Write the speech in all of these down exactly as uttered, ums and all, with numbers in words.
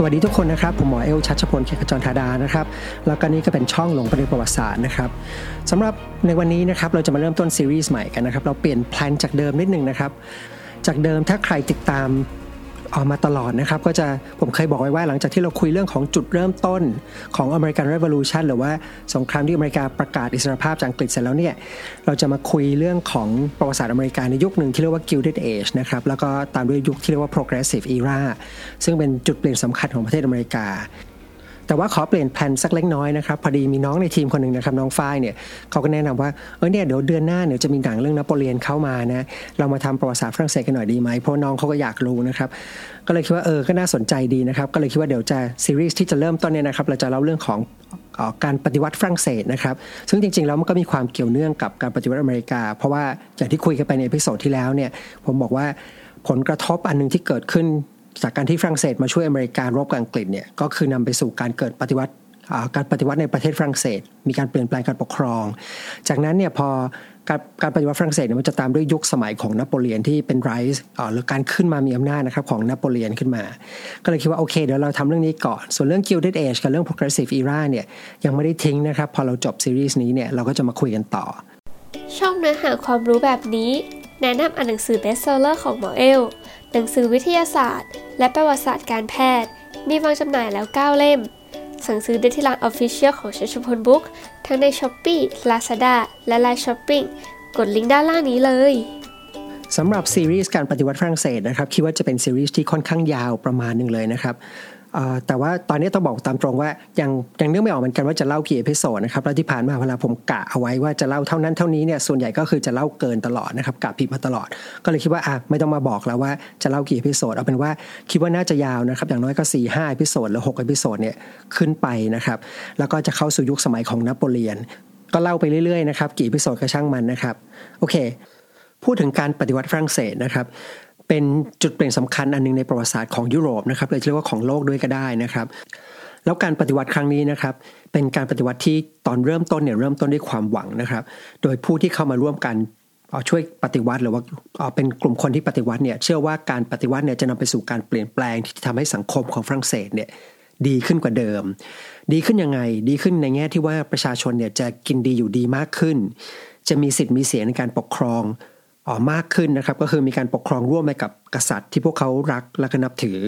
สวัสดีทุกคนนะครับผมหมอเอลชัชพลเขตขจรธาดานะครับแล้วก็นี่ก็เป็นช่องหลงไปในประวัติศาสตร์นะครับสำหรับในวันนี้นะครับเราจะมาเริ่มต้นซีรีส์ใหม่กันนะครับเราเปลี่ยนแพลนจากเดิมนิดนึงนะครับจากเดิมถ้าใครติดตามออกมาตลอดนะครับก็จะผมเคยบอกไว้ว่าหลังจากที่เราคุยเรื่องของจุดเริ่มต้นของ American Revolution หรือว่าสงครามที่อเมริกาประกาศอิสรภาพจากอังกฤษเสร็จแล้วเนี่ยเราจะมาคุยเรื่องของประวัติศาสตร์อเมริกาในยุคหนึ่งที่เรียกว่า Gilded Age นะครับแล้วก็ตามด้วยยุคที่เรียกว่า Progressive Era ซึ่งเป็นจุดเปลี่ยนสำคัญของประเทศอเมริกาแต่ว่าขอเปลี่ยนแผนสักเล็กน้อยนะครับพอดีมีน้องในทีมคนหนึ่งนะครับน้องฝ้ายเนี่ยเขาก็แนะนำว่าเออเนี่ยเดี๋ยวเดือนหน้าเนี่ยจะมีหนังเรื่องนโปเลียนเข้ามานะเรามาทำประวัติศาสตร์ฝรั่งเศสกันหน่อยดีไหมเพราะน้องเขาก็อยากรู้นะครับก็เลยคิดว่าเออก็น่าสนใจดีนะครับก็เลยคิดว่าเดี๋ยวจะซีรีส์ที่จะเริ่มต้นเนี่ยนะครับเราจะเล่าเรื่องของการปฏิวัติฝรั่งเศสนะครับซึ่งจริงๆแล้วมันก็มีความเกี่ยวเนื่องกับการปฏิวัติอเมริกาเพราะว่าอย่างที่คุยกันไปในเอพิโซดที่แล้วเนี่ยผมบอกว่าผลกระทบอันนึงที่เกิดขึ้นจากการที่ฝรั่งเศสมาช่วยอเมริการบกับอังกฤษเนี่ยก็คือนำไปสู่การเกิดปฏิวัติการปฏิวัติในประเทศฝรั่งเศสมีการเปลี่ยนแปลงการปกครองจากนั้นเนี่ยพอการการปฏิวัติฝรั่งเศสเนี่ยมันจะตามด้วยยุคสมัยของนโปเลียนที่เป็นไรส์หรือการขึ้นมามีอำนาจนะครับของนโปเลียนขึ้นมาก็เลยคิดว่าโอเคเดี๋ยวเราทำเรื่องนี้ก่อนส่วนเรื่อง Gilded Age กับเรื่อง Progressive Era เนี่ยยังไม่ได้ทิ้งนะครับพอเราจบซีรีส์นี้เนี่ยเราก็จะมาคุยกันต่อช่องเนื้อหาความรู้แบบนี้แนะนำอ่านหนังสือเบสเซลเลอร์ของหมอเอลหนังสือวิทยาศาสตร์และประวัติศาสตร์การแพทย์มีวางจำหน่ายแล้วเก้าเล่มสั่งซื้อได้ที่ร้าน Official ของชัชพลบุ๊กทั้งใน Shopee Lazada และ ไลน์ Shopping กดลิงก์ด้านล่างนี้เลยสำหรับซีรีส์การปฏิวัติฝรั่งเศสนะครับคิดว่าจะเป็นซีรีส์ที่ค่อนข้างยาวประมาณนึงเลยนะครับแต่ว่าตอนนี้ต้องบอกตามตรงว่ายังยังนึกไม่ออกเหมือนกันว่าจะเล่ากี่เอพิโซดนะครับแล้วที่ผ่านมาเวลาผมกะเอาไว้ว่าจะเล่าเท่านั้นเท่านี้เนี่ยส่วนใหญ่ก็คือจะเล่าเกินตลอดนะครับกะผิดมาตลอดก็เลยคิดว่าอ่ะไม่ต้องมาบอกแล้วว่าจะเล่ากี่เอพิโซดเอาเป็นว่าคิดว่าน่าจะยาวนะครับอย่างน้อยก็ สี่ถึงห้า เอพิโซดหรือหกเอพิโซดเนี่ยขึ้นไปนะครับแล้วก็จะเข้าสู่ยุคสมัยของนโปเลียนก็เล่าไปเรื่อยๆนะครับกี่เอพิโซดก็ช่างมันนะครับโอเคพูดถึงการปฏิวัติฝรั่งเศสนะครับเป็นจุดเปลี่ยนสำคัญอันนึงในประวัติศาสตร์ของยุโรปนะครับเลยเรียกว่าของโลกด้วยก็ได้นะครับแล้วการปฏิวัติครั้งนี้นะครับเป็นการปฏิวัติที่ตอนเริ่มต้นเนี่ยเริ่มต้นด้วยความหวังนะครับโดยผู้ที่เข้ามาร่วมกันเอาช่วยปฏิวัติหรือว่าเป็นกลุ่มคนที่ปฏิวัติเนี่ยเชื่อว่าการปฏิวัติเนี่ยจะนำไปสู่การเปลี่ยนแปลงที่ทำให้สังคมของฝรั่งเศสเนี่ยดีขึ้นกว่าเดิมดีขึ้นยังไงดีขึ้นในแง่ที่ว่าประชาชนเนี่ยจะกินดีอยู่ดีมากขึ้นจะมีสิทธิ์มีเสียงในการปกครองอ๋อมากขึ้นนะครับก็คือมีการปกครองร่วมไปกับกษัตริย์ที่พวกเขารักและก็นับถื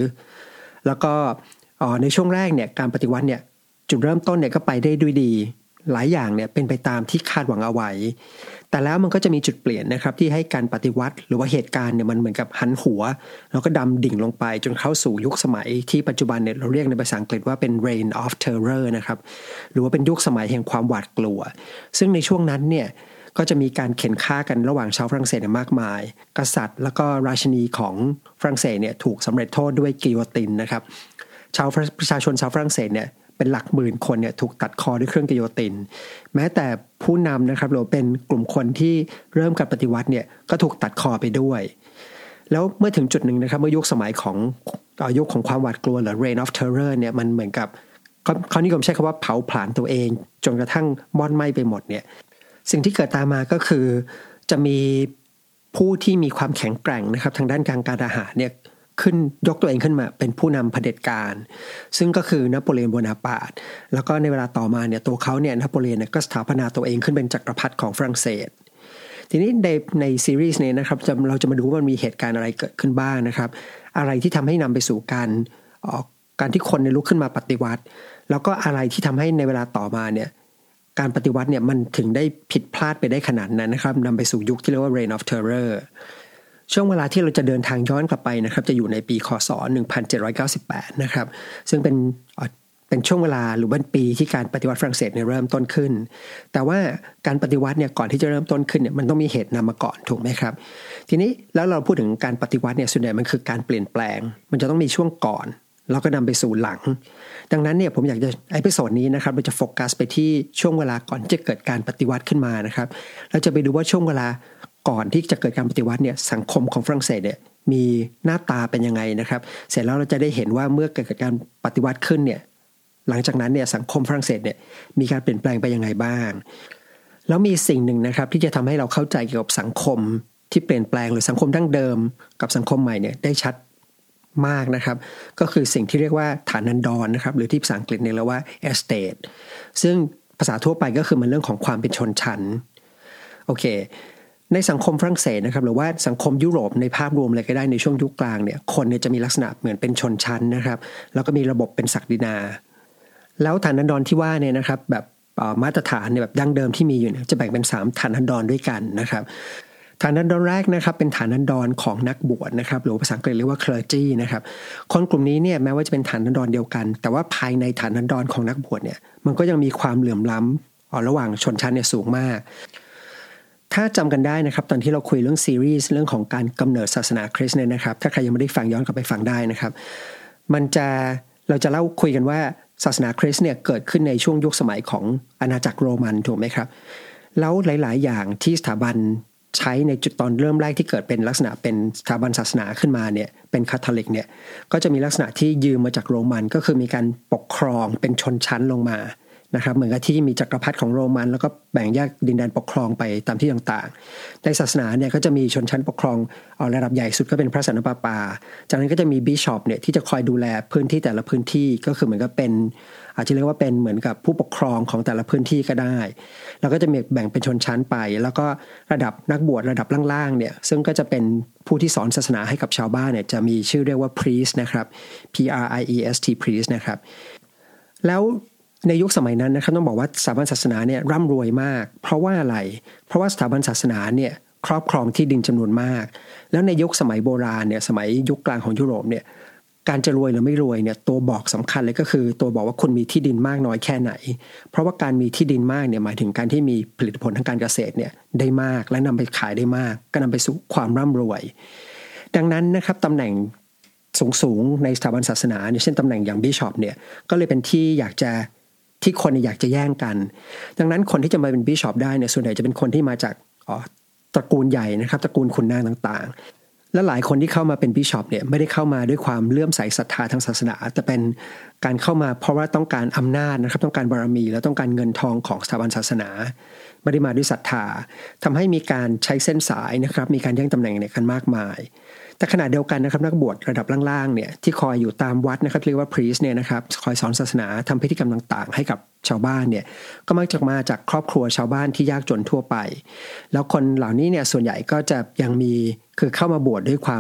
อแล้วก็อ๋อในช่วงแรกเนี่ยการปฏิวัติเนี่ยจุดเริ่มต้นเนี่ยก็ไปได้ด้วยดีหลายอย่างเนี่ยเป็นไปตามที่คาดหวังเอาไว้แต่แล้วมันก็จะมีจุดเปลี่ยนนะครับที่ให้การปฏิวัติหรือว่าเหตุการณ์เนี่ยมันเหมือนกับหันหัวแล้วก็ดำดิ่งลงไปจนเข้าสู่ยุคสมัยที่ปัจจุบันเนี่ยเราเรียกในภาษาอังกฤษว่าเป็น Reign of Terror นะครับหรือว่าเป็นยุคสมัยแห่งความหวาดกลัวซึ่งในช่วงนั้นเนี่ยก็จะมีการเข็นฆ่ากันระหว่างชาวฝรั่งเศสมากมายกษัตริย์แล้วก็ราชินีของฝรั่งเศสเนี่ยถูกสำเร็จโทษด้วยกิโยตินนะครับชาวประชาชนชาวฝรั่งเศสเนี่ยเป็นหลักหมื่นคนเนี่ยถูกตัดคอด้วยเครื่องกิโยตินแม้แต่ผู้นำนะครับหรือเป็นกลุ่มคนที่เริ่มการปฏิวัติเนี่ยก็ถูกตัดคอไปด้วยแล้วเมื่อถึงจุดหนึ่งนะครับเมื่อยุคสมัยของยุคของความหวาดกลัวหรือ Reign of Terror เนี่ยมันเหมือนกับเขานิยมใช้คำว่าเผาผลาญตัวเองจนกระทั่งมอดไหม้ไปหมดเนี่ยสิ่งที่เกิดตามมาก็คือจะมีผู้ที่มีความแข็งแกร่งนะครับทางด้านการทหารเนี่ยขึ้นยกตัวเองขึ้นมาเป็นผู้นำเผด็จการซึ่งก็คือนโปเลียนโบนาปาร์ตแล้วก็ในเวลาต่อมาเนี่ยตัวเขาเนี่ยนโปเลียนเนี่ยก็สถาปนาตัวเองขึ้นเป็นจักรพรรดิของฝรั่งเศสทีนี้ในในซีรีส์นี้นะครับเราจะมาดูว่ามันมีเหตุการณ์อะไรเกิดขึ้นบ้างนะครับอะไรที่ทำให้นำไปสู่การการที่คนเนี่ยลุกขึ้นมาปฏิวัติแล้วก็อะไรที่ทำให้ในเวลาต่อมาเนี่ยการปฏิวัติเนี่ยมันถึงได้ผิดพลาดไปได้ขนาดนั้นนะครับนำไปสู่ยุคที่เรียกว่า Reign of Terror ช่วงเวลาที่เราจะเดินทางย้อนกลับไปนะครับจะอยู่ในปีค.ศ. หนึ่งพันเจ็ดร้อยเก้าสิบแปดนะครับซึ่งเป็นเป็นช่วงเวลาหรือวันปีที่การปฏิวัติฝรั่งเศสเนี่ยเริ่มต้นขึ้นแต่ว่าการปฏิวัติเนี่ยก่อนที่จะเริ่มต้นขึ้นเนี่ยมันต้องมีเหตุนำมาก่อนถูกไหมครับทีนี้แล้วเราพูดถึงการปฏิวัติเนี่ยส่วนใหญ่มันคือการเปลี่ยนแปลงมันจะต้องมีช่วงก่อนแล้วก็นำไปสู่หลังดังนั้นเนี่ยผมอยากจะเอพิโซดนี้นะครับเราจะโฟกัสไปที่ช่วงเวลาก่อนที่จะเกิดการปฏิวัติขึ้นมานะครับเราจะไปดูว่าช่วงเวลาก่อนที่จะเกิดการปฏิวัติเนี่ยสังคมของฝรั่งเศสเนี่ยมีหน้าตาเป็นยังไงนะครับเสร็จแล้วเราจะได้เห็นว่าเมื่อเกิดการปฏิวัติขึ้นเนี่ยหลังจากนั้นเนี่ยสังคมฝรั่งเศสเนี่ยมีการเปลี่ยนแปลงไปยังไงบ้างแล้วมีสิ่งหนึ่งนะครับที่จะทำให้เราเข้าใจเกี่ยวกับสังคมที่เปลี่ยนแปลงหรือสังคมดั้งเดิมกับสังคมใหม่เนี่ยได้ชัด มากนะครับก็คือสิ่งที่เรียกว่าฐานันดร น, นะครับหรือที่ภาษาอังกฤษเรียกว่า estate ซึ่งภาษาทั่วไปก็คือมันเรื่องของความเป็นชนชั้นโอเคในสังคมฝรั่งเศสนะครับหรือว่าสังคมยุโรปในภาพรวมเลยก็ได้ในช่วงยุคกลางเนี่ยคนเนี่ยจะมีลักษณะเหมือนเป็นชนชั้นนะครับแล้วก็มีระบบเป็นศักดินาแล้วฐานันดรที่ว่าเนี่ยนะครับแบบมาตรฐานในแบบดั้งเดิมที่มีอยู่เนี่ยจะแบ่งเป็นสามฐานันดรด้วยกันนะครับฐานันดรแรกนะครับเป็นฐานันดรของนักบวชนะครับหรือภาษาอังกฤษเรียกว่า clergy นะครับคนกลุ่มนี้เนี่ยแม้ว่าจะเป็นฐานันดรเดียวกันแต่ว่าภายในฐานันดรของนักบวชเนี่ยมันก็ยังมีความเหลื่อมล้ำระหว่างชนชั้นเนี่ยสูงมากถ้าจำกันได้นะครับตอนที่เราคุยเรื่องซีรีส์เรื่องของการกำเนิดศาสนาคริสต์เนี่ยนะครับถ้าใครยังไม่ได้ฟังย้อนกลับไปฟังได้นะครับมันจะเราจะเล่าคุยกันว่าศาสนาคริสต์เนี่ยเกิดขึ้นในช่วงยุคสมัยของอาณาจักรโรมันถูกไหมครับแล้วหลายๆอย่างที่สถาบันใช้ในจุดตอนเริ่มแรกที่เกิดเป็นลักษณะเป็นสถาบันศาสนาขึ้นมาเนี่ยเป็นคาทอลิกเนี่ยก็จะมีลักษณะที่ยืมมาจากโรมันก็คือมีการปกครองเป็นชนชั้นลงมานะครับเหมือนกับที่มีจักรพรรดิของโรมันแล้วก็แบ่งแยกดินแดนปกครองไปตามที่ต่างๆในศาสนาเนี่ยก็จะมีชนชั้นปกครองเอาระดับใหญ่สุดก็เป็นพระสันตะปาปาจากนั้นก็จะมีบิชอปเนี่ยที่จะคอยดูแลพื้นที่แต่ละพื้นที่ก็คือเหมือนกับเป็นอาจจะเรียกว่าเป็นเหมือนกับผู้ปกครองของแต่ละพื้นที่ก็ได้แล้วก็จะมีแบ่งเป็นชนชั้นไปแล้วก็ระดับนักบวชระดับล่างๆเนี่ยซึ่งก็จะเป็นผู้ที่สอนศาสนาให้กับชาวบ้านเนี่ยจะมีชื่อเรียกว่า priest นะครับ P R I E S T priest นะครับแล้วในยุคสมัยนั้นนะครับต้องบอกว่าสถาบันศาสนาเนี่ยร่ำรวยมากเพราะว่าอะไรเพราะว่าสถาบันศาสนาเนี่ยครอบครองที่ดินจำนวนมากแล้วในยุคสมัยโบราณเนี่ยสมัยยุคกลางของยุโรปเนี่ยการจะรวยหรือไม่รวยเนี่ยตัวบอกสำคัญเลยก็คือตัวบอกว่าคุณมีที่ดินมากน้อยแค่ไหนเพราะว่าการมีที่ดินมากเนี่ยหมายถึงการที่มีผลิตผลทางการเกษตรเนี่ยได้มากและนำไปขายได้มากก็นำไปสู่ความร่ำรวยดังนั้นนะครับตำแหน่งสูงๆในสถาบันศาสนาเนี่ยเช่นตำแหน่งอย่างบิชอปเนี่ยก็เลยเป็นที่อยากจะที่คนอยากจะแย่งกันดังนั้นคนที่จะมาเป็นบิชอปได้เนี่ยส่วนใหญ่จะเป็นคนที่มาจากตระกูลใหญ่นะครับตระกูลขุนนางต่างๆและหลายคนที่เข้ามาเป็นบิชอปเนี่ยไม่ได้เข้ามาด้วยความเลื่อมใสศรัทธาทางศาสนาแต่เป็นการเข้ามาเพราะว่าต้องการอำนาจนะครับต้องการบารมีและต้องการเงินทองของสถาบันศาสนาไม่ได้มาด้วยศรัทธาทำให้มีการใช้เส้นสายนะครับมีการแย่งตำแหน่งกันมากมายแต่ขณะเดียวกันนะครับนักบวชระดับล่างๆเนี่ยที่คอยอยู่ตามวัดนะครับเรียกว่าพรีสเนี่ยนะครับคอยสอนศาสนาทำพิธีกรรมต่างๆให้กับชาวบ้านเนี่ยก็มักจะมาจากครอบครัวชาวบ้านที่ยากจนทั่วไปแล้วคนเหล่านี้เนี่ยส่วนใหญ่ก็จะยังมีคือเข้ามาบวชด้วยความ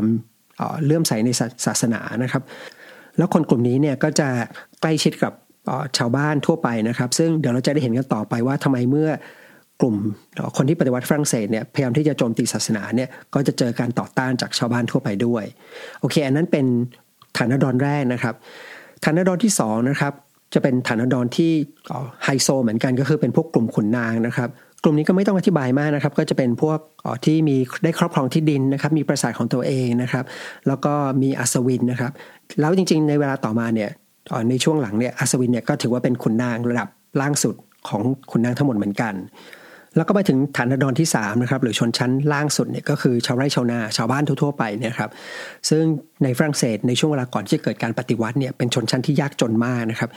เลื่อมใสในศาสนานะครับแล้วคนกลุ่มนี้เนี่ยก็จะใกล้ชิดกับชาวบ้านทั่วไปนะครับซึ่งเดี๋ยวเราจะได้เห็นกันต่อไปว่าทำไมเมื่อกลุ่มคนที่ปฏิวัติฝรั่งเศสเนี่ยพยายามที่จะโจมตีศาสนาเนี่ยก็จะเจอการต่อต้านจากชาวบ้านทั่วไปด้วยโอเคอันนั้นเป็นฐานันดรแรกนะครับฐานันดรที่สองนะครับจะเป็นฐานันดรที่ไฮโซเหมือนกันก็คือเป็นพวกกลุ่มขุนนางนะครับกลุ่มนี้ก็ไม่ต้องอธิบายมากนะครับก็จะเป็นพวกที่มีได้ครอบครองที่ดินนะครับมีปราสาทของตัวเองนะครับแล้วก็มีอัศวินนะครับแล้วจริงๆในเวลาต่อมาเนี่ยในช่วงหลังเนี่ยอัศวินเนี่ยก็ถือว่าเป็นขุนนางระดับล่างสุดของขุนนางทั้งหมดเหมือนกันแล้วก็ไปถึงฐานันดรที่สามนะครับหรือชนชั้นล่างสุดเนี่ยก็คือชาวไร่ชาวนาชาวบ้านทั่วๆไปเนี่ยครับซึ่งในฝรั่งเศสในช่วงเวลาก่อนที่จะเกิดการปฏิวัติเนี่ยเป็นชนชั้นที่ยากจนมากนะครับ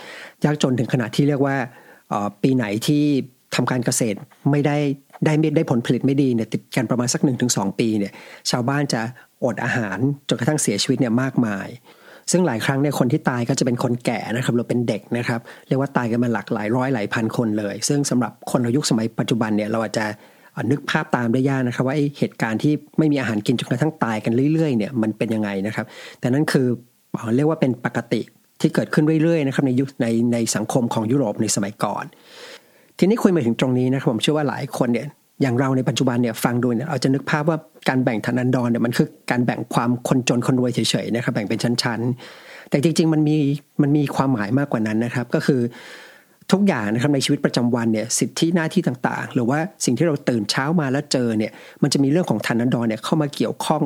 ยากจนถึงขนาดที่เรียกว่าปีไหนที่ทำการเกษตรไม่ได้ได้ไม่ได้ผลผลิตไม่ดีเนี่ยติดกันประมาณสัก หนึ่งถึงสอง ปีเนี่ยชาวบ้านจะอดอาหารจนกระทั่งเสียชีวิตเนี่ยมากมายซึ่งหลายครั้งเนี่ยคนที่ตายก็จะเป็นคนแก่นะครับหรือเป็นเด็กนะครับเรียกว่าตายกันมาหลักหลายร้อยหลายพันคนเลยซึ่งสำหรับคนในยุคสมัยปัจจุบันเนี่ยเราอาจจะนึกภาพตามได้ยากนะครับว่าไอ้เหตุการณ์ที่ไม่มีอาหารกินจนกระทั่งตายกันเรื่อยๆเนี่ยมันเป็นยังไงนะครับแต่นั่นคือเรียกว่าเป็นปกติที่เกิดขึ้นเรื่อยๆนะครับในยุคในในสังคมของยุโรปในสมัยก่อนทีนี้คุยมาถึงตรงนี้นะครับผมเชื่อว่าหลายคนเนี่ยอย่างเราในปัจจุบันเนี่ยฟังดูเนี่ยเราจะนึกภาพว่าการแบ่งฐานันดรเนี่ยมันคือการแบ่งความคนจนคนรวยเฉยๆนะครับแบ่งเป็นชั้นๆแต่จริงๆมันมีมันมีความหมายมากกว่านั้นนะครับก็คือทุกอย่างนะครับในชีวิตประจำวันเนี่ยสิทธิหน้าที่ต่างๆหรือว่าสิ่งที่เราตื่นเช้ามาแล้วเจอเนี่ยมันจะมีเรื่องของฐานันดรเนี่ยเข้ามาเกี่ยวข้อ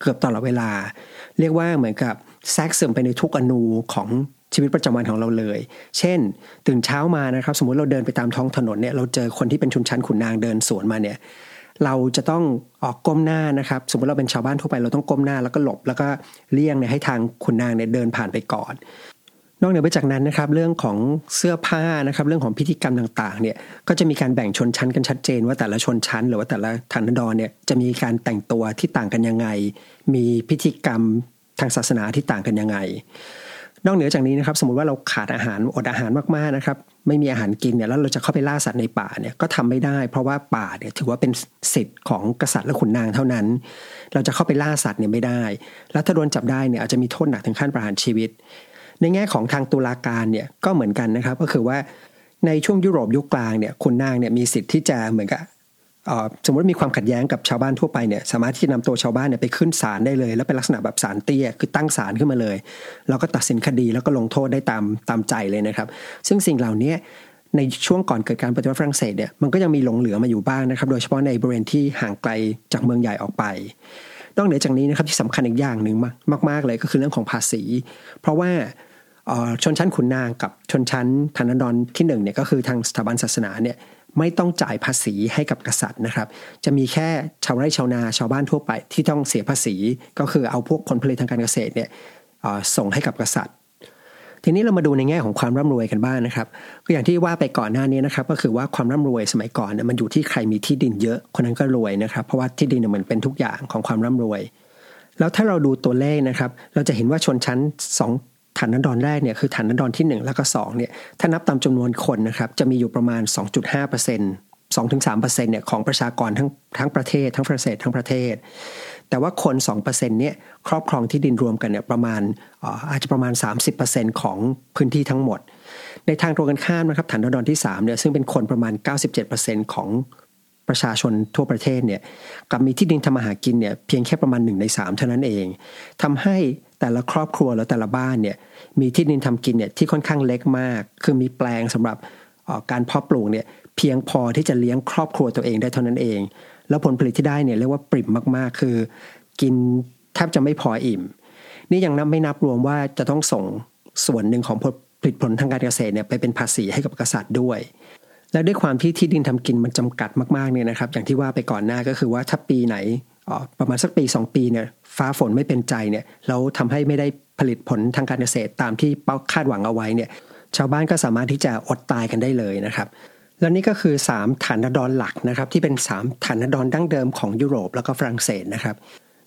งเกือบตลอดเวลาเรียกว่าเหมือนกับแทรกซึมไปในทุกอนูของชีวิตประจำวันของเราเลยเช่นตื่นเช้ามานะครับสมมติเราเดินไปตามท้องถนนเนี่ยเราเจอคนที่เป็นชนชั้นขุนนางเดินสวนมาเนี่ยเราจะต้องออกก้มหน้านะครับสมมติเราเป็นชาวบ้านทั่วไปเราต้องก้มหน้าแล้วก็หลบแล้วก็เลี่ยงเนี่ยให้ทางขุนนางเนี่ยเดินผ่านไปก่อนนอกเหนือไปจากนั้นนะครับเรื่องของเสื้อผ้านะครับเรื่องของพิธีกรรมต่างๆเนี่ยก็จะมีการแบ่งชนชั้นกันชัดเจนว่าแต่ละชนชั้นหรือว่าแต่ละฐานันดรเนี่ยจะมีการแต่งตัวที่ต่างกันยังไงมีพิธีกรรม ทางศาสนาที่ต่างกันยังไงนอกเหนือจากนี้นะครับสมมุติว่าเราขาดอาหารอดอาหารมากๆนะครับไม่มีอาหารกินเนี่ยแล้วเราจะเข้าไปล่าสัตว์ในป่าเนี่ยก็ทำไม่ได้เพราะว่าป่าเนี่ยถือว่าเป็นสิทธิ์ของกษัตริย์และขุนนางเท่านั้นเราจะเข้าไปล่าสัตว์เนี่ยไม่ได้แล้วถ้าโดนจับได้เนี่ยอาจจะมีโทษหนักถึงขั้นประหารชีวิตในแง่ของทางตุลาการเนี่ยก็เหมือนกันนะครับก็คือว่าในช่วงยุโรปยุคกลางเนี่ยขุนนางเนี่ยมีสิทธิ์ที่จะเหมือนกับสมมติมีความขัดแย้งกับชาวบ้านทั่วไปเนี่ยสามารถที่จะนำตัวชาวบ้านเนี่ยไปขึ้นศาลได้เลยแล้วเป็นลักษณะแบบศาลเตี้ยคือตั้งศาลขึ้นมาเลยแล้วก็ตัดสินคดีแล้วก็ลงโทษได้ตามตามใจเลยนะครับซึ่งสิ่งเหล่านี้ในช่วงก่อนเกิดการปฏิวัติฝรั่งเศสเนี่ยมันก็ยังมีหลงเหลือมาอยู่บ้างนะครับโดยเฉพาะในบริเวณที่ห่างไกลจากเมืองใหญ่ออกไปนอกเหนือจากนี้นะครับที่สำคัญอีกอย่างหนึ่งมากๆเลยก็คือเรื่องของภาษีเพราะว่าชนชั้นขุนนางกับชนชั้นฐานะดอนที่หนึ่งเนี่ยก็คือทางสถาบันศาสนาเนี่ยไม่ต้องจ่ายภาษีให้กับกษัตริย์นะครับจะมีแค่ชาวไร่ชาวนาชาวบ้านทั่วไปที่ต้องเสียภาษีก็คือเอาพวกผลผลิตทางการเกษตรเนี่ยส่งให้กับกษัตริย์ทีนี้เรามาดูในแง่ของความร่ำรวยกันบ้างนะครับก็อย่างที่ว่าไปก่อนหน้านี้นะครับก็คือว่าความร่ำรวยสมัยก่อนเนี่ยมันอยู่ที่ใครมีที่ดินเยอะคนนั้นก็รวยนะครับเพราะว่าที่ดินเนี่ยมันเป็นทุกอย่างของความร่ำรวยแล้วถ้าเราดูตัวเลขนะครับเราจะเห็นว่าชนชั้นสองฐานะดอนแรกเนี่ยคือฐานะดอนที่หนึ่งแล้วก็สองเนี่ยถ้านับตามจำนวนคนนะครับจะมีอยู่ประมาณ สองจุดห้าเปอร์เซ็นต์ สองถึงสามเปอร์เซ็นต์ เนี่ยของประชากรทั้งทั้งประเทศทั้งฝรั่งเศสทั้งประเทศแต่ว่าคน สองเปอร์เซ็นต์ เนี่ยครอบครองที่ดินรวมกันเนี่ยประมาณอ่าอาจจะประมาณ สามสิบเปอร์เซ็นต์ ของพื้นที่ทั้งหมดในทางตรงกันข้ามนะครับฐานะดอนที่สามเนี่ยซึ่งเป็นคนประมาณ เก้าสิบเจ็ดเปอร์เซ็นต์ ของประชาชนทั่วประเทศเนี่ยกลับมีที่ดินทำมาหากินเนี่ยเพียงแค่ประมาณหนึ่งในสามเท่านั้นเองทำให้แต่ละครอบครัวแล้วแต่ละบ้านเนี่ยมีที่ดินทำกินเนี่ยที่ค่อนข้างเล็กมากคือมีแปลงสำหรับการเพาะปลูกเนี่ยเพียงพอที่จะเลี้ยงครอบครัวตัวเองได้เท่านั้นเองแล้วผลผลิตที่ได้เนี่ยเรียกว่าปริ่มมากๆคือกินแทบจะไม่พออิ่มนี่ยังนับไม่นับรวมว่าจะต้องส่งส่วนหนึ่งของผลผลิตผลทางการเกษตรเนี่ยไปเป็นภาษีให้กับกษัตริย์ด้วยและด้วยความที่ที่ดินทำกินมันจำกัดมากๆเนี่ยนะครับอย่างที่ว่าไปก่อนหน้าก็คือว่าถ้าปีไหนประมาณสักปีสองปีเนี่ยฟ้าฝนไม่เป็นใจเนี่ยแล้วทำให้ไม่ได้ผลิตผลทางการเกษตรตามที่คาดหวังเอาไว้เนี่ยชาวบ้านก็สามารถที่จะอดตายกันได้เลยนะครับแล้วนี่ก็คือสามฐานะดอนหลักนะครับที่เป็นสามฐานะดอนดั้งเดิมของยุโรปแล้วก็ฝรั่งเศสนะครั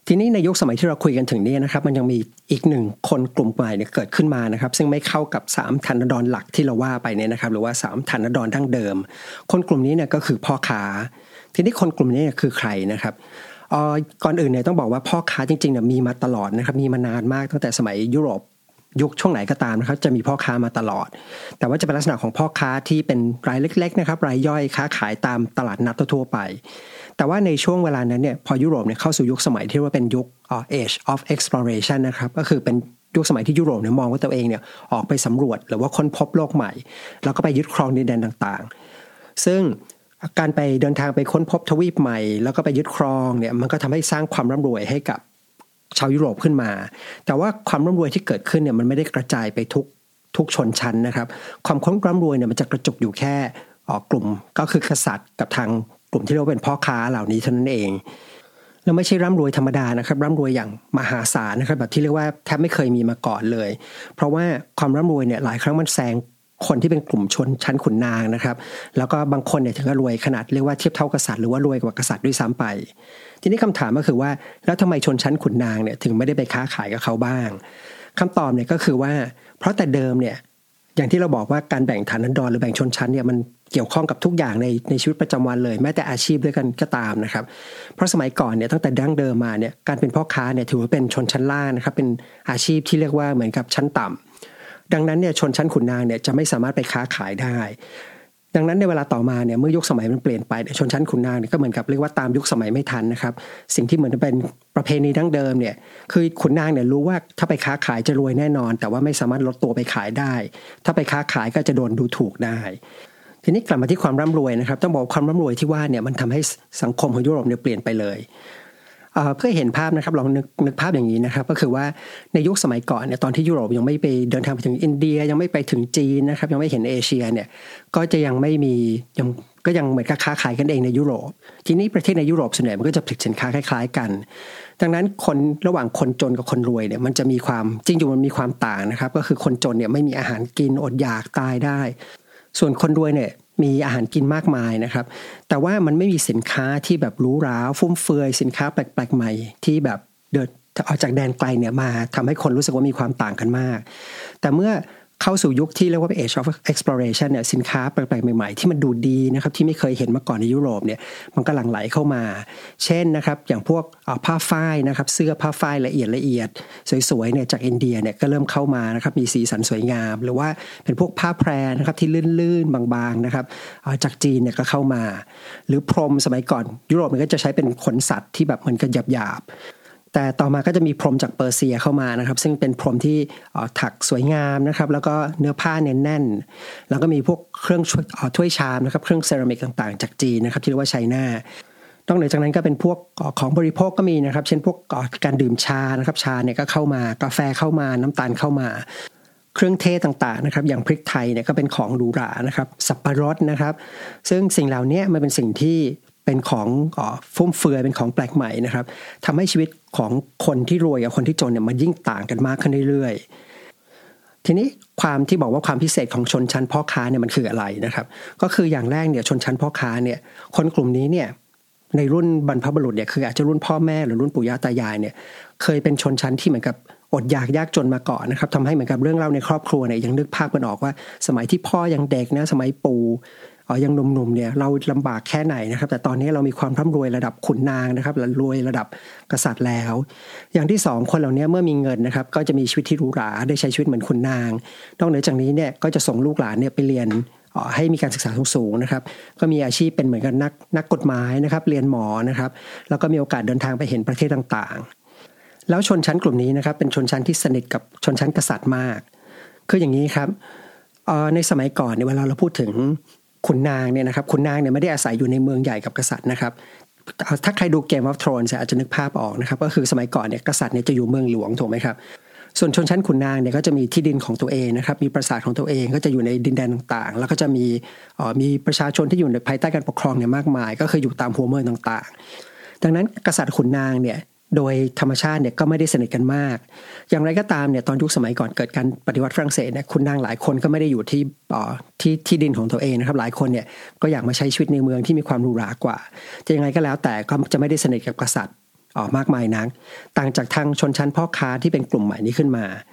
บทีนี้ในยุคสมัยที่เราคุยกันถึงนี้นะครับมันยังมีอีกหนึ่งคนกลุ่มใหม่เนี่ยเกิดขึ้นมานะครับซึ่งไม่เข้ากับสามฐานะดอนหลักที่เราว่าไปเนี่ยนะครับหรือว่าสามฐานะดอนดั้งเดิมคนกลุ่มนี้เนี่ยก็คือพ่อค้าทีนี้คนกลุ่มนี้เนี่ยคือใครนะครับอ่าก่อนอื่นเนี่ยต้องบอกว่าพ่อค้าจริงๆเนี่ยมีมาตลอดนะครับมีมานานมากตั้งแต่สมัยยุโรปยุคช่วงไหนก็ตามนะครับจะมีพ่อค้ามาตลอดแต่ว่าจะเป็นลักษณะของพ่อค้าที่เป็นรายเล็กๆนะครับรายย่อยค้าขายตามตลาดนัดทั่วไปแต่ว่าในช่วงเวลานั้นเนี่ยพอยุโรปเนี่ยเข้าสู่ยุคสมัยที่ว่าเป็นยุค Age of Exploration นะครับก็คือเป็นยุคสมัยที่ยุโรปเนี่ยมองว่าตัวเองเนี่ยออกไปสำรวจหรือว่าค้นพบโลกใหม่แล้วก็ไปยึดครองดินแดนต่างๆซึ่งการไปเดินทางไปค้นพบทวีปใหม่แล้วก็ไปยึดครองเนี่ยมันก็ทำให้สร้างความร่ำรวยให้กับชาวยุโรปขึ้นมาแต่ว่าความร่ำรวยที่เกิดขึ้นเนี่ยมันไม่ได้กระจายไปทุกทุกชนชั้นนะครับความร่ำรวยเนี่ยมันจะกระจุกอยู่แค่กลุ่มก็คือกษัตริย์กับทางกลุ่มที่เรียกว่าเป็นพ่อค้าเหล่านี้เท่านั้นเองแล้วไม่ใช่ร่ำรวยธรรมดานะครับร่ำรวยอย่างมหาศาลนะครับแบบที่เรียกว่าแทบไม่เคยมีมาก่อนเลยเพราะว่าความร่ำรวยเนี่ยหลายครั้งมันแซงคนที่เป็นกลุ่มชนชั้นขุนนางนะครับแล้วก็บางคนเนี่ยถึงกับรวยขนาดเรียกว่าเทียบเท่ากษัตริย์หรือว่ารวยกว่ากษัตริย์ด้วยซ้ำไปทีนี้คำถามก็คือว่าแล้วทำไมชนชั้นขุนนางเนี่ยถึงไม่ได้ไปค้าขายกับเขาบ้างคำตอบเนี่ยก็คือว่าเพราะแต่เดิมเนี่ยอย่างที่เราบอกว่าการแบ่งฐานะดอนหรือแบ่งชนชั้นเนี่ยมันเกี่ยวข้องกับทุกอย่างในในชีวิตประจำวันเลยแม้แต่อาชีพด้วยกันก็ตามนะครับเพราะสมัยก่อนเนี่ยตั้งแต่ดั้งเดิมมาเนี่ยการเป็นพ่อค้าเนี่ยถือว่าเป็นชนชั้นล่างนะครับเป็นอาชีพที่เรียกว่าเหมือนกับชั้นต่ำดังนั้นเนี่ยชนชั้นขุนนางเนี่ยจะไม่สามารถไปค้าขายได้ดังนั้นในเวลาต่อมาเนี่ยเมื่อยุคสมัยมันเปลี่ยนไปชนชั้นขุนนางเนี่ยก็เหมือนกับเรียกว่าตามยุคสมัยไม่ทันนะครับสิ่งที่เหมือนจะเป็นประเพณีดั้งเดิมเนี่ยคือขุนนางเนี่ยรู้ว่าถ้าไปค้าขายจะรวยแน่นอนแต่ว่าไม่สามารถลดตัวไปขายได้ถ้าไปค้าขายก็จะโดนดูถูกได้ทีนี้กลับมาที่ความร่ำรวยนะครับต้องบอกความร่ำรวยที่ว่าเนี่ยมันทำให้สังคมของยุโรปเนี่ยเปลี่ยนไปเลยเพื่อเห็นภาพนะครับลองนึกนึกภาพอย่างนี้นะครับก็คือว่าในยุคสมัยก่อนเนี่ยตอนที่ยุโรปยังไม่ไปเดินทางไปถึงอินเดียยังไม่ไปถึงจีนนะครับยังไม่เห็นเอเชียเนี่ยก็จะยังไม่มียังก็ยังเหมือนกับค้าขายกันเองในยุโรปทีนี้ประเทศในยุโรปส่วนใหญ่มันก็จะผลิตสินค้าคล้ายๆกันดังนั้นคนระหว่างคนจนกับคนรวยเนี่ยมันจะมีความจริงอยู่มันมีความต่างนะครับก็คือคนจนเนี่ยไม่มีอาหารกินอดอยากตายได้ส่วนคนรวยเนี่ยมีอาหารกินมากมายนะครับแต่ว่ามันไม่มีสินค้าที่แบบหรูหราฟุ่มเฟือยสินค้าแปลกๆใหม่ที่แบบเดิน เอาจากแดนไกลเนี่ยมาทำให้คนรู้สึกว่ามีความต่างกันมากแต่เมื่อเข้าสู่ยุคที่เรียกว่าเป็น Age of Exploration เนี่ยสินค้าแปลกๆใหม่ๆที่มันดูดีนะครับที่ไม่เคยเห็นมาก่อนในยุโรปเนี่ยมันก็หลั่งไหลเข้ามาเช่นนะครับอย่างพวกผ้าฝ้ายนะครับเสื้อผ้าฝ้ายละเอียดละเอียดสวยๆเนี่ยจากอินเดียเนี่ยก็เริ่มเข้ามานะครับมีสีสันสวยงามหรือว่าเป็นพวกผ้าแพรนะครับที่ลื่นๆบางๆนะครับจากจีนเนี่ยก็เข้ามาหรือพรมสมัยก่อนยุโรปมันก็จะใช้เป็นขนสัตว์ที่แบบเหมือนกันหยาบๆแต่ต่อมาก็จะมีพรมจากเปอร์เซียเข้ามานะครับซึ่งเป็นพรมที่ถักสวยงามนะครับแล้วก็เนื้อผ้าแน่นๆแล้วก็มีพวกเครื่องถ้วยชามนะครับเครื่องเซรามิกต่างๆจากจีนนะครับที่เรียกว่าไชน่านอกเหนือจากนั้นก็เป็นพวกของบริโภคก็มีนะครับเช่นพวกการดื่มชานะครับชาเนี่ยก็เข้ามากาแฟเข้ามาน้ำตาลเข้ามาเครื่องเทศต่างๆนะครับอย่างพริกไทยเนี่ยก็เป็นของหรูหรานะครับสับปะรดนะครับซึ่งสิ่งเหล่านี้มันเป็นสิ่งที่เป็นของฟุ่มเฟือยเป็นของแปลกใหม่นะครับทำให้ชีวิตของคนที่รวยกับคนที่จนเนี่ยมันยิ่งต่างกันมากขึ้นเรื่อยๆทีนี้ความที่บอกว่าความพิเศษของชนชั้นพ่อค้าเนี่ยมันคืออะไรนะครับก็คืออย่างแรกเนี่ยชนชั้นพ่อค้าเนี่ยคนกลุ่มนี้เนี่ยในรุ่นบรรพบุรุษเนี่ยคืออาจจะรุ่นพ่อแม่หรือรุ่นปู่ย่าตายายเนี่ยเคยเป็นชนชั้นที่เหมือนกับอดอยากยากจนมาก่อนนะครับทำให้เหมือนกับเรื่องเล่าในครอบครัวเนี่ยยังนึกภาพกันออกว่าสมัยที่พ่อยังเด็กนะสมัยปู่ยังหนุ่มๆเนี่ยเราลำบากแค่ไหนนะครับแต่ตอนนี้เรามีความร่ำรวยระดับขุนนางนะครับรวยระดับกษัตริย์แล้วอย่างที่สองคนเหล่านี้เมื่อมีเงินนะครับก็จะมีชีวิตที่หรูหราได้ใช้ชีวิตเหมือนขุนนางนอกเหนือจากนี้เนี่ยก็จะส่งลูกหลานเนี่ยไปเรียนให้มีการศึกษาสูงๆนะครับก็มีอาชีพเป็นเหมือนกันนักนักกฎหมายนะครับเรียนหมอนะครับแล้วก็มีโอกาสเดินทางไปเห็นประเทศต่างๆแล้วชนชั้นกลุ่มนี้นะครับเป็นชนชั้นที่สนิทกับชนชั้นกษัตริย์มากคืออย่างนี้ครับในสมัยก่อนเนี่ยเวลาเราพูดถึงขุนนางเนี่ยนะครับขุนนางเนี่ยไม่ได้อาศัยอยู่ในเมืองใหญ่กับกษัตริย์นะครับถ้าใครดู Game of Thrones อาจจะนึกภาพออกนะครับก็คือสมัยก่อนเนี่ยกษัตริย์เนี่ยจะอยู่เมืองหลวงถูกไหมครับส่วนชนชั้นขุนนางเนี่ยก็จะมีที่ดินของตัวเองนะครับมีปราสาทของตัวเองก็จะอยู่ในดินแดนต่างๆแล้วก็จะมีเอ่อมีประชาชนที่อยู่ในภายใต้การปกครองเนี่ยมากมายก็คืออยู่ตามหัวเมืองต่างๆดังนั้นกษัตริย์ขุนนางเนี่ยโดยธรรมชาติเนี่ยก็ไม่ได้สนิทกันมากอย่างไรก็ตามเนี่ยตอนยุคสมัยก่อนเกิดการปฏิวัติฝรั่งเศสเนี่ยขุนนางหลายคนก็ไม่ได้อยู่ที่เอ่อที่ที่ดินของตัวเองนะครับหลายคนเนี่ยก็อยากมาใช้ชีวิตในเมืองที่มีความหรูหรากว่าจะยังไงก็แล้วแต่ก็จะไม่ได้สนิทกับกษัตริย์เอ่อมากมายนักต่างจากทางชนชั้นพ่อค้าที่เป็นกลุ่มใหม่นี้ขึ้นมา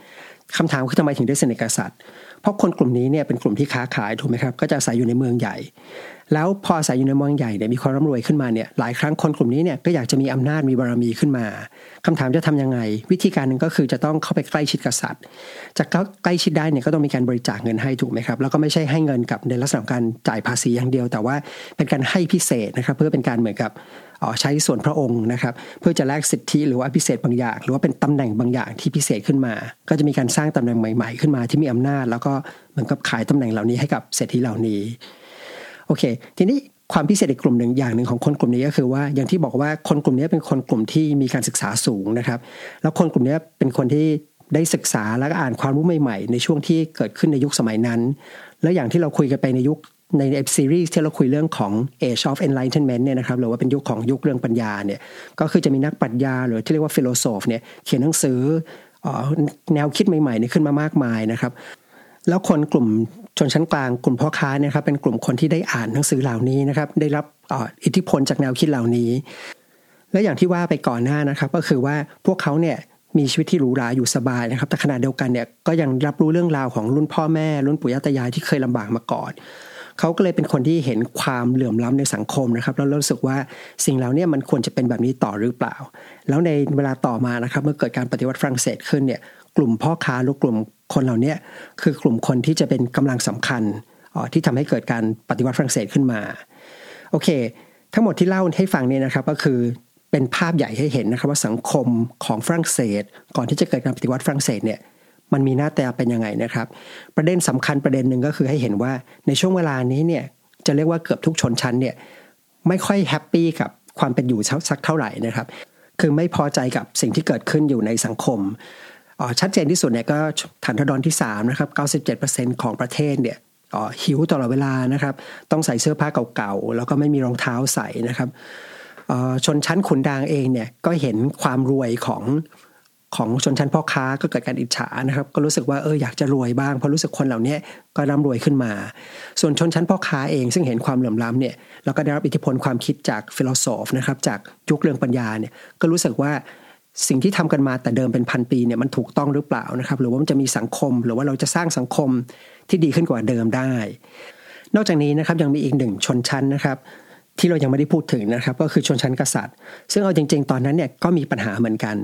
คำถามคือทำไมถึงได้สนิทกับกษัตริย์เพราะคนกลุ่มนี้เนี่ยเป็นกลุ่มที่ค้าขายถูกไหมครับก็จะอาศัยอยู่ในเมืองใหญ่แล้วพออาศัยอยู่ในเมืองใหญ่เนี่ยมีความร่ำรวยขึ้นมาเนี่ยหลายครั้งคนกลุ่มนี้เนี่ยก็อยากจะมีอำนาจมีบารมีขึ้นมาคำถามจะทำยังไงวิธีการนึงก็คือจะต้องเข้าไปใกล้ชิดกษัตริย์จะเข้าใกล้ชิดได้เนี่ยก็ต้องมีการบริจาคเงินให้ถูกไหมครับแล้วก็ไม่ใช่ให้เงินกับในลักษณะการจ่ายภาษีอย่างเดียวแต่ว่าเป็นการให้พิเศษนะครับเพื่อเป็นการเหมือนกับอ๋อใช้ส่วนพระองค์นะครับเพื่อจะแลกสิทธิหรือว่าพิเศษบางอย่างหรือว่าเป็นตำแหน่งบางอย่างที่พิเศษขึ้นมาก็จะมีการสร้างตำแหน่งใหม่ๆขึ้นมาที่มีอำนาจแล้วก็เหมือนกับขายตำแหน่งเหล่านี้ให้กับเศรษฐีเหล่านี้โอเคทีนี้ความพิเศษอีกกลุ่มหนึ่งอย่างหนึ่งของคนกลุ่มนี้ก็คือว่าอย่างที่บอกว่าคนกลุ่มนี้เป็นคนกลุ่มที่มีการศึกษาสูงนะครับแล้วคนกลุ่มนี้เป็นคนที่ได้ศึกษาและอ่านความรู้ใหม่ๆในช่วงที่เกิดขึ้นในยุคสมัยนั้นแล้วอย่างที่เราคุยกันไปในยุคในเอพิซีรีส์ที่เราคุยเรื่องของ Age of Enlightenment เนี่ยนะครับหรือว่าเป็นยุคของยุคเรื่องปัญญาเนี่ยก็คือจะมีนักปรัชญาหรือที่เรียกว่าฟิโลโซฟเนี่ยเขียนหนังสือแนวคิดใหม่ๆเนี่ยขึ้นมามากมายนะครับแล้วคนกลุ่มชนชั้นกลางกลุ่มพ่อค้าเนี่ยครับเป็นกลุ่มคนที่ได้อ่านหนังสือเหล่านี้นะครับได้รับอิทธิพลจากแนวคิดเหล่านี้และอย่างที่ว่าไปก่อนหน้านะครับก็คือว่าพวกเขาเนี่ยมีชีวิตที่หรูหราอยู่สบายนะครับแต่ขณะเดียวกันเนี่ยก็ยังรับรู้เรื่องราวของรุ่นพ่อแม่รุ่นปู่ย่าตายายที่เคยลำบากมาก่อนเขาก็เลยเป็นคนที่เห็นความเหลื่อมล้ำในสังคมนะครับแล้วรู้สึกว่าสิ่งเหล่านี้มันควรจะเป็นแบบนี้ต่อหรือเปล่าแล้วในเวลาต่อมานะครับเมื่อเกิดการปฏิวัติฝรั่งเศสขึ้นเนี่ยกลุ่มพ่อค้าหรือกลุ่มคนเหล่านี้คือกลุ่มคนที่จะเป็นกำลังสำคัญที่ทำให้เกิดการปฏิวัติฝรั่งเศสขึ้นมาโอเคทั้งหมดที่เล่าให้ฟังเนี่ยนะครับก็คือเป็นภาพใหญ่ให้เห็นนะครับว่าสังคมของฝรั่งเศสก่อนที่จะเกิดการปฏิวัติฝรั่งเศสเนี่ยมันมีหน้าตาเป็นยังไงนะครับประเด็นสำคัญประเด็นหนึ่งก็คือให้เห็นว่าในช่วงเวลานี้เนี่ยจะเรียกว่าเกือบทุกชนชั้นเนี่ยไม่ค่อยแฮปปี้กับความเป็นอยู่สักเท่าไหร่นะครับคือไม่พอใจกับสิ่งที่เกิดขึ้นอยู่ในสังคมอ๋อชัดเจนที่สุดเนี่ยก็ฐานทัพดอนที่สามนะครับ เก้าสิบเจ็ดเปอร์เซ็นต์ ของประเทศเนี่ยอ๋อหิวตลอดเวลานะครับต้องใส่เสื้อผ้าเก่าๆแล้วก็ไม่มีรองเท้าใส่นะครับเอ่อชนชั้นขุนนางเองเนี่ยก็เห็นความรวยของของชนชั้นพ่อค้าก็เกิดการอิจฉานะครับก็รู้สึกว่าเอออยากจะรวยบ้างเพราะรู้สึกคนเหล่านี้ก็ร่ำรวยขึ้นมาส่วนชนชั้นพ่อค้าเองซึ่งเห็นความเหลื่อมล้ำเนี่ยแล้วก็ได้รับอิทธิพลความคิดจากฟิโลโซฟนะครับจากยุคเรื่องปัญญาเนี่ยก็รู้สึกว่า สิ่งที่ทำกันมาแต่เดิมเป็นพันปีเนี่ยมันถูกต้องหรือเปล่านะครับหรือว่ามันจะมีสังคมหรือว่าเราจะสร้างสังคมที่ดีขึ้นกว่าเดิมได้นอกจากนี้นะครับยังมีอีกหนึ่งชนชั้นนะครับที่เรายังไม่ได้พูดถึงนะครับก็คือชนชั้นกษัตริย์ซึ่งเอาจริงๆตอนนั้นเนี่ยก็มีปัญหาเหมือนกัน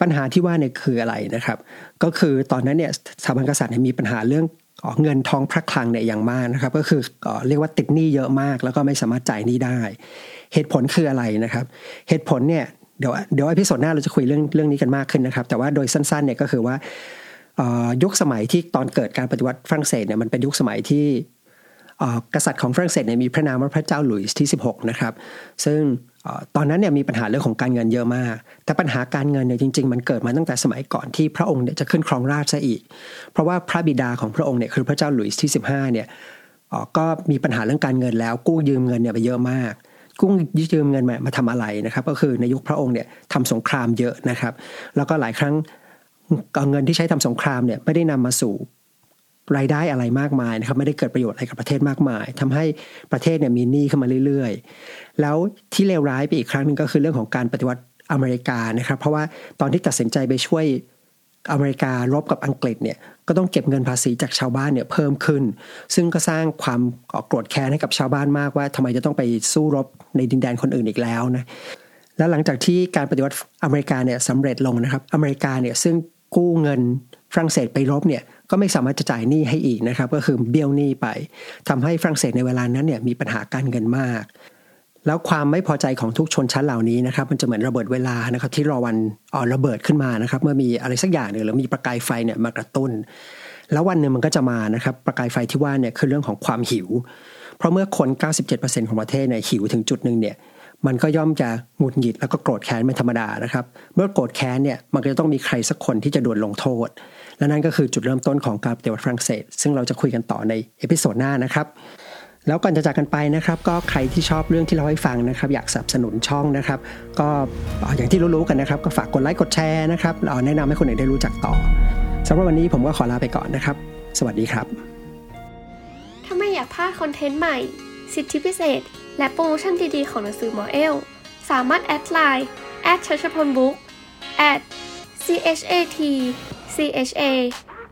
ปัญหาที่ว่าเนี่ยคืออะไรนะครับก็คือตอนนั้นเนี่ยสถาบันกษัตริย์เนี่ยมีปัญหาเรื่องเงินทองพระคลังเนี่ยอย่างมากนะครับก็คือเรียกว่าติดหนี้เยอะมากแล้วก็ไม่สามารถจ่ายหนี้ได้เหตุผลคืออะไรนะครับเหตุผลเนี่ยเดี๋ยวเดี๋ยวอีพิโซดหน้าเราจะคุยเรื่องเรื่องนี้กันมากขึ้นนะครับแต่ว่าโดยสั้นๆเนี่ยก็คือว่ายุคสมัยที่ตอนเกิดการปฏิวัติฝรั่งเศสเนี่ยมันเป็นยุคสมัยที่กษัตริย์ของฝรั่งเศสเนี่ยมีพระนามว่าพระเจ้าหลุยส์ที่สิบหกนะครับซึ่งตอนนั้นเนี่ยมีปัญหาเรื่องของการเงินเยอะมากแต่ปัญหาการเงินเนี่ยจริงๆมันเกิดมาตั้งแต่สมัยก่อนที่พระองค์เนี่ยจะขึ้นครองราชซะอีกเพราะว่าพระบิดาของพระองค์เนี่ยคือพระเจ้าหลุยส์ที่สิบห้าเนี่ยก็มีปัญหาเรื่องการเงินแล้วกู้ยืมเงินเนี่ยไปเยอะมากกู้ยืมเงินมามาทำอะไรนะครับก็คือในยุคพระองค์เนี่ยทำสงครามเยอะนะครับแล้วก็หลายครั้งเงินที่ใช้ทำสงครามเนี่ยไม่ได้นำมาสู่รายได้อะไรมากมายนะครับไม่ได้เกิดประโยชน์อะไรกับประเทศมากมายทำให้ประเทศเนี่ยมีหนี้ขึ้นมาเรื่อยๆแล้วที่เลวร้ายไปอีกครั้งนึงก็คือเรื่องของการปฏิวัติอเมริกานะครับเพราะว่าตอนที่ตัดสินใจไปช่วยอเมริการบกับอังกฤษเนี่ยก็ต้องเก็บเงินภาษีจากชาวบ้านเนี่ยเพิ่มขึ้นซึ่งก็สร้างความโกรธแค้นให้กับชาวบ้านมากว่าทำไมจะต้องไปสู้รบในดินแดนคนอื่นอีกแล้วนะและหลังจากที่การปฏิวัติอเมริกาเนี่ยสำเร็จลงนะครับอเมริกาเนี่ยซึ่งกู้เงินฝรั่งเศสไปรบเนี่ยก็ไม่สามารถจะจ่ายหนี้ให้อีกนะครับก็คือเบี้ยวหนี้ไปทำให้ฝรั่งเศสในเวลานั้นเนี่ยมีปัญหาการเงินมากแล้วความไม่พอใจของทุกชนชั้นเหล่านี้นะครับมันจะเหมือนระเบิดเวลานะครับที่รอวันอ่อนระเบิดขึ้นมานะครับเมื่อมีอะไรสักอย่างหนึ่งหรือมีประกายไฟเนี่ยมากระตุ้นแล้ววันนึงมันก็จะมานะครับประกายไฟที่ว่าเนี่ยคือเรื่องของความหิวเพราะเมื่อคน เก้าสิบเจ็ดเปอร์เซ็นต์ ของประเทศเนี่ยหิวถึงจุดนึงเนี่ยมันก็ย่อมจะหงุดหงิดแล้วก็โกรธแค้นเป็นธรรมดานะครับเมื่อโกรธแค้นเนี่ยมันก็จะต้องมีใครสักคนที่จะโดนลงโทษและนั่นก็คือจุดเริ่มต้นของการปฏิวัติฝรั่งเศสซึ่งเราจะคุยกันต่อในเอพิโซดหน้านะครับแล้วก่อนจะจากกันไปนะครับก็ใครที่ชอบเรื่องที่เราให้ฟังนะครับอยากสนับสนุนช่องนะครับก็อย่างที่รู้ๆกันนะครับก็ฝากกดไลค์กดแชร์นะครับเอาแนะนำให้คนอื่นได้รู้จักต่อสำหรับวันนี้ผมก็ขอลาไปก่อนนะครับสวัสดีครับถ้าไม่อยากพลาดคอนเทนต์ใหม่สิทธิพิเศษและโปรโมชั่นดีๆของหนังสือหมอเอลสามารถแอดไลน์ แอท ชชพลบุ๊ก แอท ซี เอช เอ ที ซี เอช เอ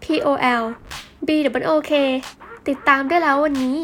พี โอ แอล บี ดับเบิลยู โอ เค ติดตามได้แล้ววันนี้